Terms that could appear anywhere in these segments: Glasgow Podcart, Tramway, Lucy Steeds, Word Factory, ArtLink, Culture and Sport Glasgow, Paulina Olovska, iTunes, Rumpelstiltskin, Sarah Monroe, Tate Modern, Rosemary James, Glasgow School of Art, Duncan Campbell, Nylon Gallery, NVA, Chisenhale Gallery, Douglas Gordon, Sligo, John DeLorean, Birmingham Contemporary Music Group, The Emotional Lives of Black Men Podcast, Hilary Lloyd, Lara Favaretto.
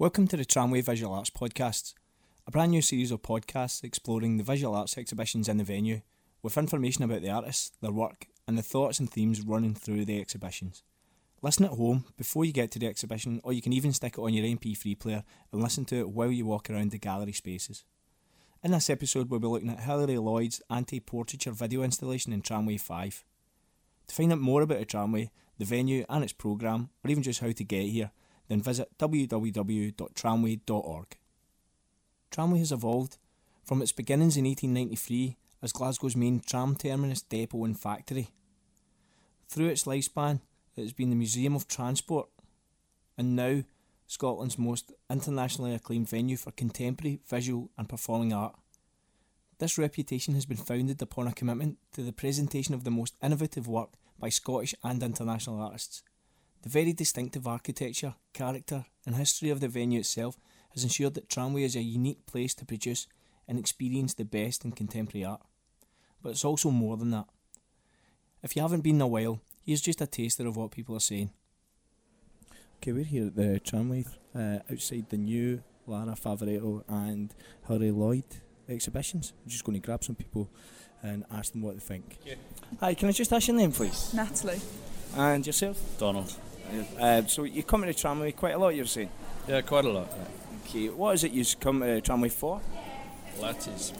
Welcome to the Tramway Visual Arts Podcast, a brand new series of podcasts exploring the visual arts exhibitions in the venue, with information about the artists, their work, and the thoughts and themes running through the exhibitions. Listen at home before you get to the exhibition, or you can even stick it on your MP3 player and listen to it while you walk around the gallery spaces. In this episode, we'll be looking at Hilary Lloyd's anti-portraiture video installation in Tramway 5. To find out more about the tramway, the venue and its programme, or even just how to get here, then visit www.tramway.org. Tramway has evolved from its beginnings in 1893 as Glasgow's main tram terminus, depot and factory. Through its lifespan, it has been the Museum of Transport, and now Scotland's most internationally acclaimed venue for contemporary, visual and performing art. This reputation has been founded upon a commitment to the presentation of the most innovative work by Scottish and international artists. The very distinctive architecture, character and history of the venue itself has ensured that Tramway is a unique place to produce and experience the best in contemporary art. But it's also more than that. If you haven't been in a while, here's just a taster of what people are saying. Okay, we're here at the Tramway outside the new Lara Favaretto and Hilary Lloyd exhibitions. I'm just going to grab some people and ask them what they think. Yeah. Hi, can I just ask your name, please? Natalie. And yourself? Donald. So you come to the Tramway quite a lot, you're saying? Yeah, quite a lot. Yeah. Okay, what is it you come to the Tramway for? Lattes.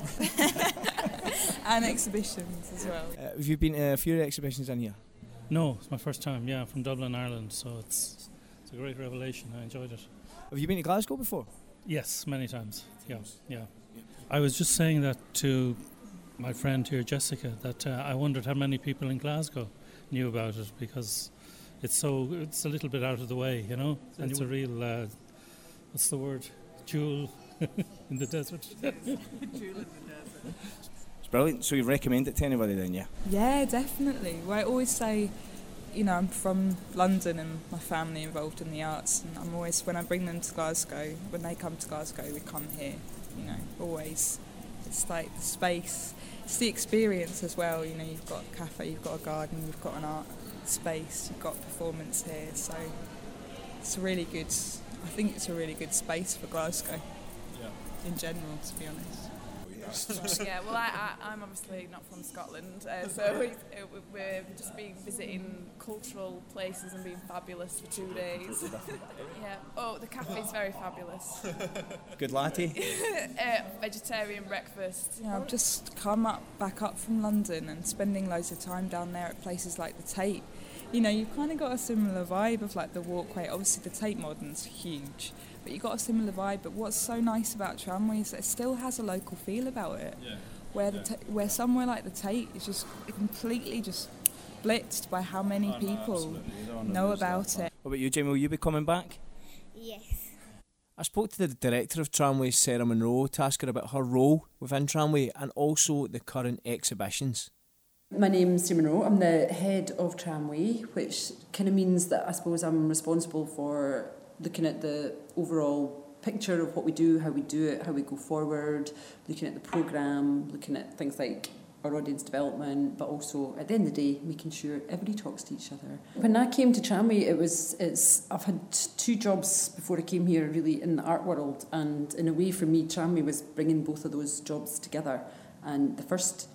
And exhibitions as well. Have you been to a few exhibitions in here? No, it's my first time, yeah, I'm from Dublin, Ireland, so it's a great revelation, I enjoyed it. Have you been to Glasgow before? Yes, many times, yeah. I was just saying that to my friend here, Jessica, that I wondered how many people in Glasgow knew about it, because it's a little bit out of the way, you know. And it's a real what's the word, jewel in the desert. Jewel in the desert. It's brilliant. So you recommend it to anybody then? Yeah, definitely. Well, I always say, you know, I'm from London and my family involved in the arts, and I'm always, when I bring them to Glasgow, when they come to Glasgow, we come here, you know, always. It's like the space, it's the experience as well, you know. You've got a cafe, you've got a garden, you've got an art space, you've got performance here, so I think it's a really good space for Glasgow, in general, to be honest. Yeah, well, I'm obviously not from Scotland, so we're just been visiting cultural places and being fabulous for 2 days. Yeah. Oh, the cafe's very fabulous. Good latte. Vegetarian breakfast. Yeah, I've just come back up from London and spending loads of time down there at places like the Tate. You know, you've kind of got a similar vibe of like the walkway. Obviously, the Tate Modern's huge, but you've got a similar vibe. But what's so nice about Tramway is that it still has a local feel about it. Yeah. Where somewhere like the Tate is just completely just blitzed by how many people know about it. What about you, Jamie? Will you be coming back? Yes. I spoke to the director of Tramway, Sarah Monroe, to ask her about her role within Tramway and also the current exhibitions. My name's Sarah Monroe. I'm the head of Tramway, which kind of means that I suppose I'm responsible for looking at the overall picture of what we do, how we do it, how we go forward, looking at the programme, looking at things like our audience development, but also at the end of the day making sure everybody talks to each other. When I came to Tramway, I've had two jobs before I came here, really, in the art world, and in a way for me Tramway was bringing both of those jobs together. And the first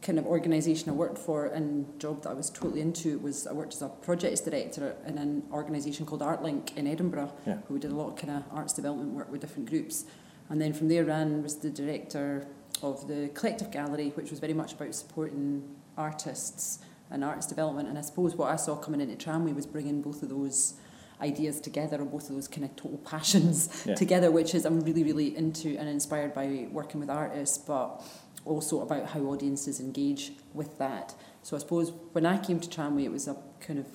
kind of organisation I worked for and job that I was totally into was I worked as a projects director in an organisation called ArtLink in Edinburgh, where we did a lot of kind of arts development work with different groups. And then from there Ran was the director of the Collective Gallery, which was very much about supporting artists and arts development. And I suppose what I saw coming into Tramway was bringing both of those ideas together, or both of those kind of total passions together, which is I'm really, really into and inspired by working with artists, but also about how audiences engage with that. So I suppose when I came to Tramway, it was a kind of,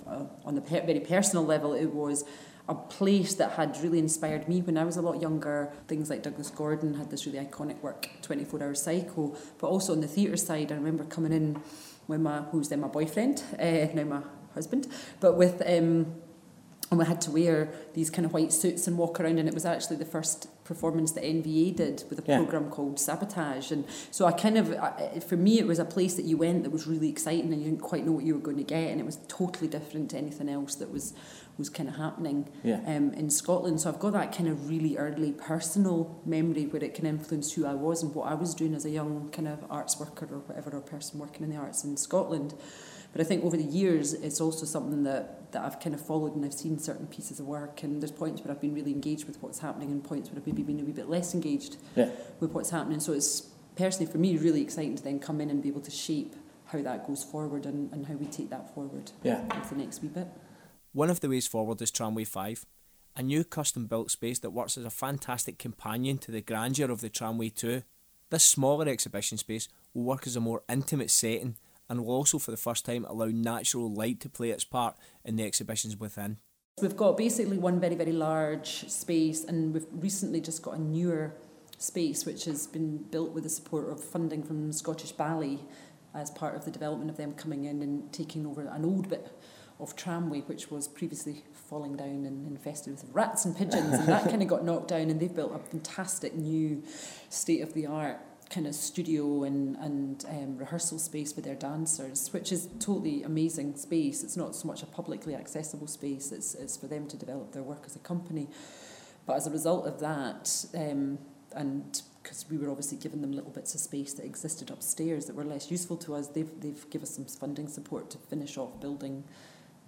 on the very personal level, it was a place that had really inspired me when I was a lot younger. Things like Douglas Gordon had this really iconic work, 24-Hour Psycho, but also on the theatre side, I remember coming in with who's then my boyfriend, now my husband, but with and we had to wear these kind of white suits and walk around, and it was actually the first performance that NVA did with a programme called Sabotage. And so I kind of, for me, it was a place that you went that was really exciting and you didn't quite know what you were going to get, and it was totally different to anything else that was was kind of happening in Scotland. So I've got that kind of really early personal memory where it can influence who I was and what I was doing as a young kind of arts worker or whatever, or person working in the arts in Scotland. But I think over the years, it's also something that I've kind of followed, and I've seen certain pieces of work, and there's points where I've been really engaged with what's happening and points where I've maybe been a wee bit less engaged with what's happening. So it's personally, for me, really exciting to then come in and be able to shape how that goes forward and how we take that forward into the next wee bit. One of the ways forward is Tramway 5, a new custom-built space that works as a fantastic companion to the grandeur of the Tramway 2. This smaller exhibition space will work as a more intimate setting and will also for the first time allow natural light to play its part in the exhibitions within. We've got basically one very, very large space, and we've recently just got a newer space which has been built with the support of funding from Scottish Ballet as part of the development of them coming in and taking over an old bit of Tramway which was previously falling down and infested with rats and pigeons, and that kind of got knocked down, and they've built a fantastic new state-of-the-art kind of studio and rehearsal space with their dancers, which is totally amazing space. It's not so much a publicly accessible space, it's for them to develop their work as a company. But as a result of that, and because we were obviously giving them little bits of space that existed upstairs that were less useful to us, they've given us some funding support to finish off building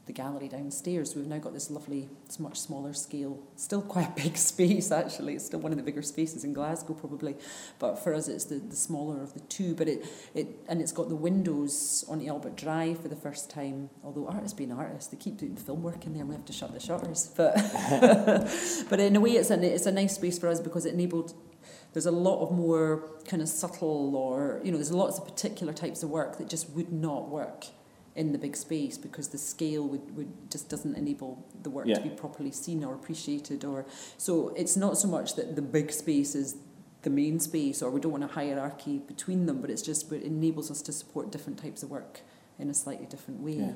the gallery downstairs. We've now got this lovely, it's much smaller scale, still quite a big space actually, it's still one of the bigger spaces in Glasgow probably, but for us it's the smaller of the two, but it's got the windows on Albert Drive for the first time, although artists being artists, they keep doing film work in there and we have to shut the shutters, but but in a way it's a nice space for us because it enabled, there's a lot of more kind of subtle or, you know, there's lots of particular types of work that just would not work in the big space because the scale would just doesn't enable the work to be properly seen or appreciated. Or so it's not so much that the big space is the main space or we don't want a hierarchy between them, but it's just it enables us to support different types of work in a slightly different way. Yeah.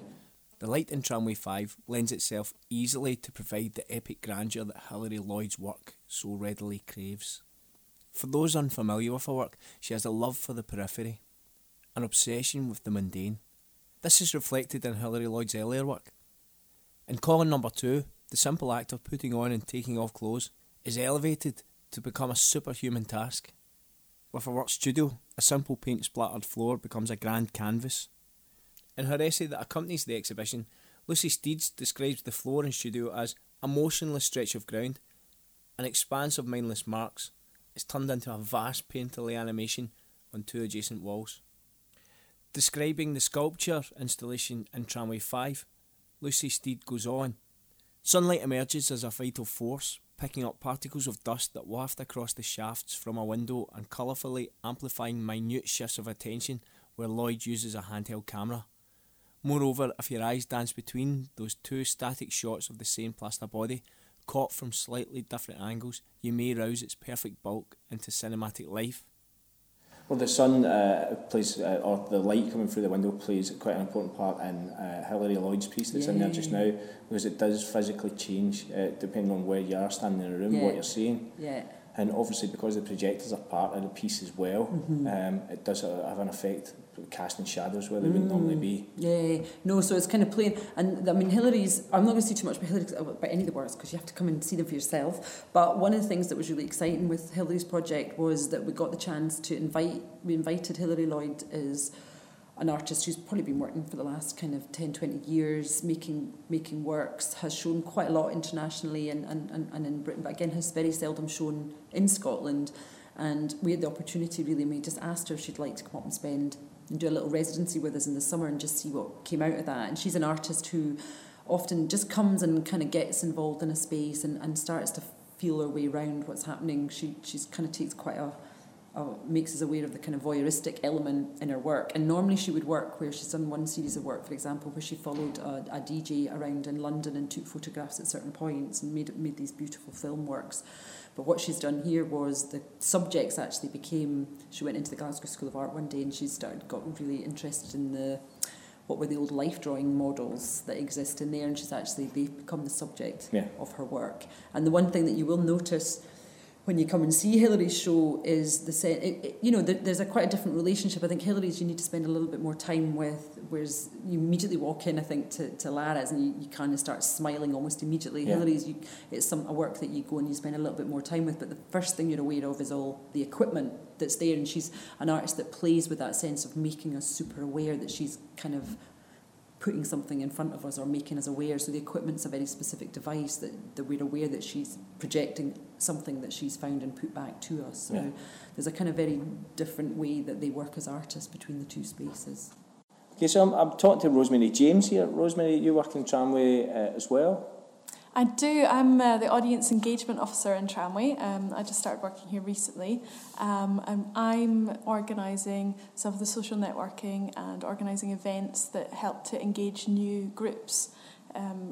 The light in Tramway 5 lends itself easily to provide the epic grandeur that Hilary Lloyd's work so readily craves. For those unfamiliar with her work, she has a love for the periphery, an obsession with the mundane. This is reflected in Hilary Lloyd's earlier work. In column number 2, the simple act of putting on and taking off clothes is elevated to become a superhuman task. With her work Studio, a simple paint-splattered floor becomes a grand canvas. In her essay that accompanies the exhibition, Lucy Steeds describes the floor and studio as a motionless stretch of ground, an expanse of mindless marks. It's turned into a vast painterly animation on two adjacent walls. Describing the sculpture installation in Tramway 5, Lucy Steed goes on. Sunlight emerges as a vital force, picking up particles of dust that waft across the shafts from a window and colourfully amplifying minute shifts of attention where Lloyd uses a handheld camera. Moreover, if your eyes dance between those two static shots of the same plaster body, caught from slightly different angles, you may rouse its perfect bulk into cinematic life. Well, the sun plays, or the light coming through the window plays quite an important part in Hilary Lloyd's piece that's in there just now, because it does physically change depending on where you are standing in the room, what you're seeing. Yeah. And obviously because the projectors are part of the piece as well, it does have an effect casting shadows where they wouldn't normally be. Yeah, no, so it's kind of plain, and I mean Hilary's, I'm not going to say too much about Hilary about any of the works because you have to come and see them for yourself, but one of the things that was really exciting with Hilary's project was that we got the chance to we invited Hilary Lloyd as an artist who's probably been working for the last kind of 10, 20 years, making works, has shown quite a lot internationally and in Britain, but again has very seldom shown in Scotland. And we had the opportunity really, and we just asked her if she'd like to come up and spend and do a little residency with us in the summer and just see what came out of that. And she's an artist who often just comes and kind of gets involved in a space and starts to feel her way around what's happening. She's kind of takes quite makes us aware of the kind of voyeuristic element in her work. And normally she would work where she's done one series of work, for example, where she followed a DJ around in London and took photographs at certain points and made these beautiful film works. But what she's done here was the subjects actually became, she went into the Glasgow School of Art one day and she got really interested in what were the old life drawing models that exist in there, and they've become the subject of her work. And the one thing that you will notice when you come and see Hilary's show is there's quite a different relationship. I think Hilary's you need to spend a little bit more time with, whereas you immediately walk in, I think, to Lara's and you kind of start smiling almost immediately. Yeah. Hilary's, it's a work that you go and you spend a little bit more time with, but the first thing you're aware of is all the equipment that's there, and she's an artist that plays with that sense of making us super aware that she's kind of putting something in front of us or making us aware. So the equipment's a very specific device that we're aware that she's projecting something that she's found and put back to us. So there's a kind of very different way that they work as artists between the two spaces. Okay, so I'm talking to Rosemary James here. Rosemary, you work in Tramway as well? I do. I'm the audience engagement officer in Tramway. I just started working here recently. I'm organising some of the social networking and organising events that help to engage new groups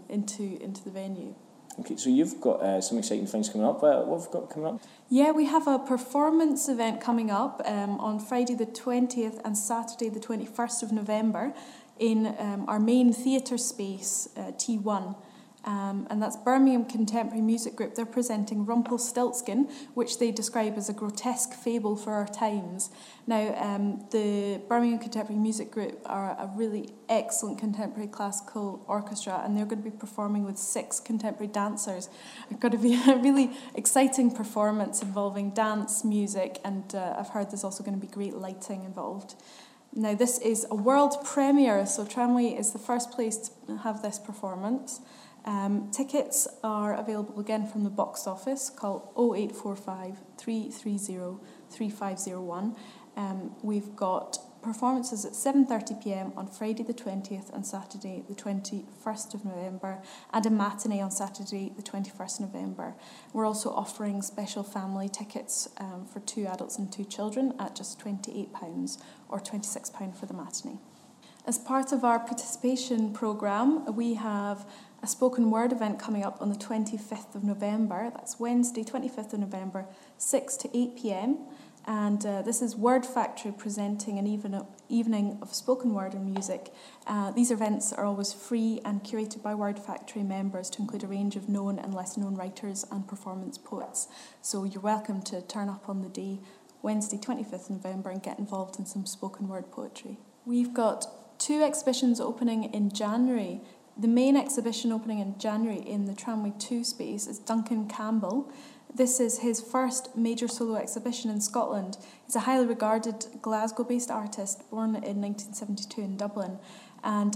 into the venue. Okay, so you've got some exciting things coming up. What have we got coming up? Yeah, we have a performance event coming up on Friday the 20th and Saturday the 21st of November in our main theatre space, T1. And that's Birmingham Contemporary Music Group. They're presenting Rumpelstiltskin, which they describe as a grotesque fable for our times. Now, the Birmingham Contemporary Music Group are a really excellent contemporary classical orchestra, and they're going to be performing with 6 contemporary dancers. It's going to be a really exciting performance involving dance, music, and I've heard there's also going to be great lighting involved. Now, this is a world premiere, so Tramway is the first place to have this performance. Tickets are available again from the box office. Call 0845 330 3501. We've got performances at 7:30pm on Friday the 20th and Saturday the 21st of November, and a matinee on Saturday the 21st of November. We're also offering special family tickets for 2 adults and 2 children at just £28 or £26 for the matinee. As part of our participation programme, we have a spoken word event coming up on the 25th of November. That's Wednesday, 25th of November, 6 to 8pm. And this is Word Factory presenting an evening of spoken word and music. These events are always free and curated by Word Factory members to include a range of known and less known writers and performance poets. So you're welcome to turn up on the day, Wednesday, 25th of November, and get involved in some spoken word poetry. We've got 2 exhibitions opening in January. The main exhibition opening in January in the Tramway 2 space is Duncan Campbell. This is his first major solo exhibition in Scotland. He's a highly regarded Glasgow-based artist born in 1972 in Dublin. And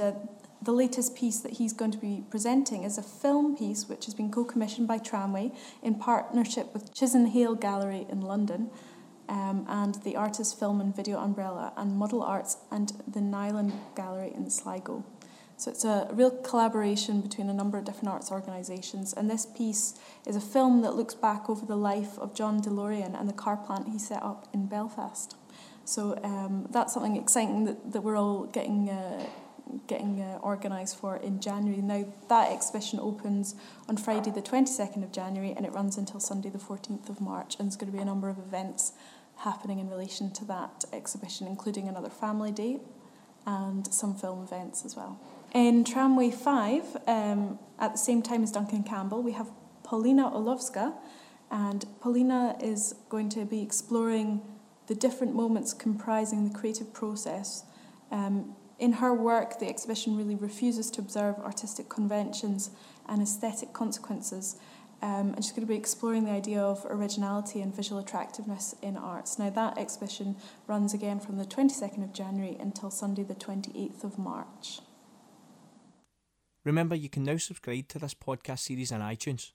the latest piece that he's going to be presenting is a film piece which has been co-commissioned by Tramway in partnership with Chisenhale Gallery in London. And the artist film and video umbrella and Model Arts and the Nylon Gallery in Sligo. So it's a real collaboration between a number of different arts organisations, and this piece is a film that looks back over the life of John DeLorean and the car plant he set up in Belfast. So that's something exciting that we're all getting organised for in January. Now, that exhibition opens on Friday the 22nd of January and it runs until Sunday the 14th of March, and there's going to be a number of events happening in relation to that exhibition, including another family day and some film events as well. In Tramway 5, at the same time as Duncan Campbell, we have Paulina Olovska, and Paulina is going to be exploring the different moments comprising the creative process. In her work, the exhibition really refuses to observe artistic conventions and aesthetic consequences, and she's going to be exploring the idea of originality and visual attractiveness in arts. Now, that exhibition runs again from the 22nd of January until Sunday the 28th of March. Remember, you can now subscribe to this podcast series on iTunes.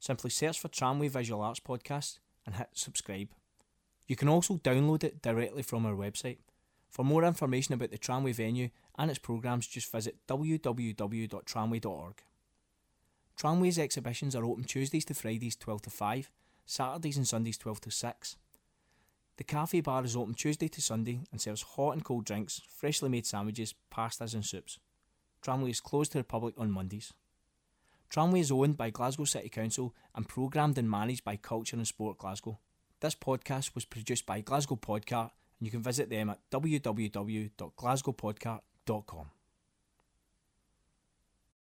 Simply search for Tramway Visual Arts Podcast and hit subscribe. You can also download it directly from our website. For more information about the Tramway venue and its programmes, just visit www.tramway.org. Tramway's exhibitions are open Tuesdays to Fridays 12 to 5, Saturdays and Sundays 12 to 6. The cafe bar is open Tuesday to Sunday and serves hot and cold drinks, freshly made sandwiches, pastas and soups. Tramway is closed to the public on Mondays. Tramway is owned by Glasgow City Council and programmed and managed by Culture and Sport Glasgow. This podcast was produced by Glasgow Podcart, and you can visit them at www.glasgowpodcart.com.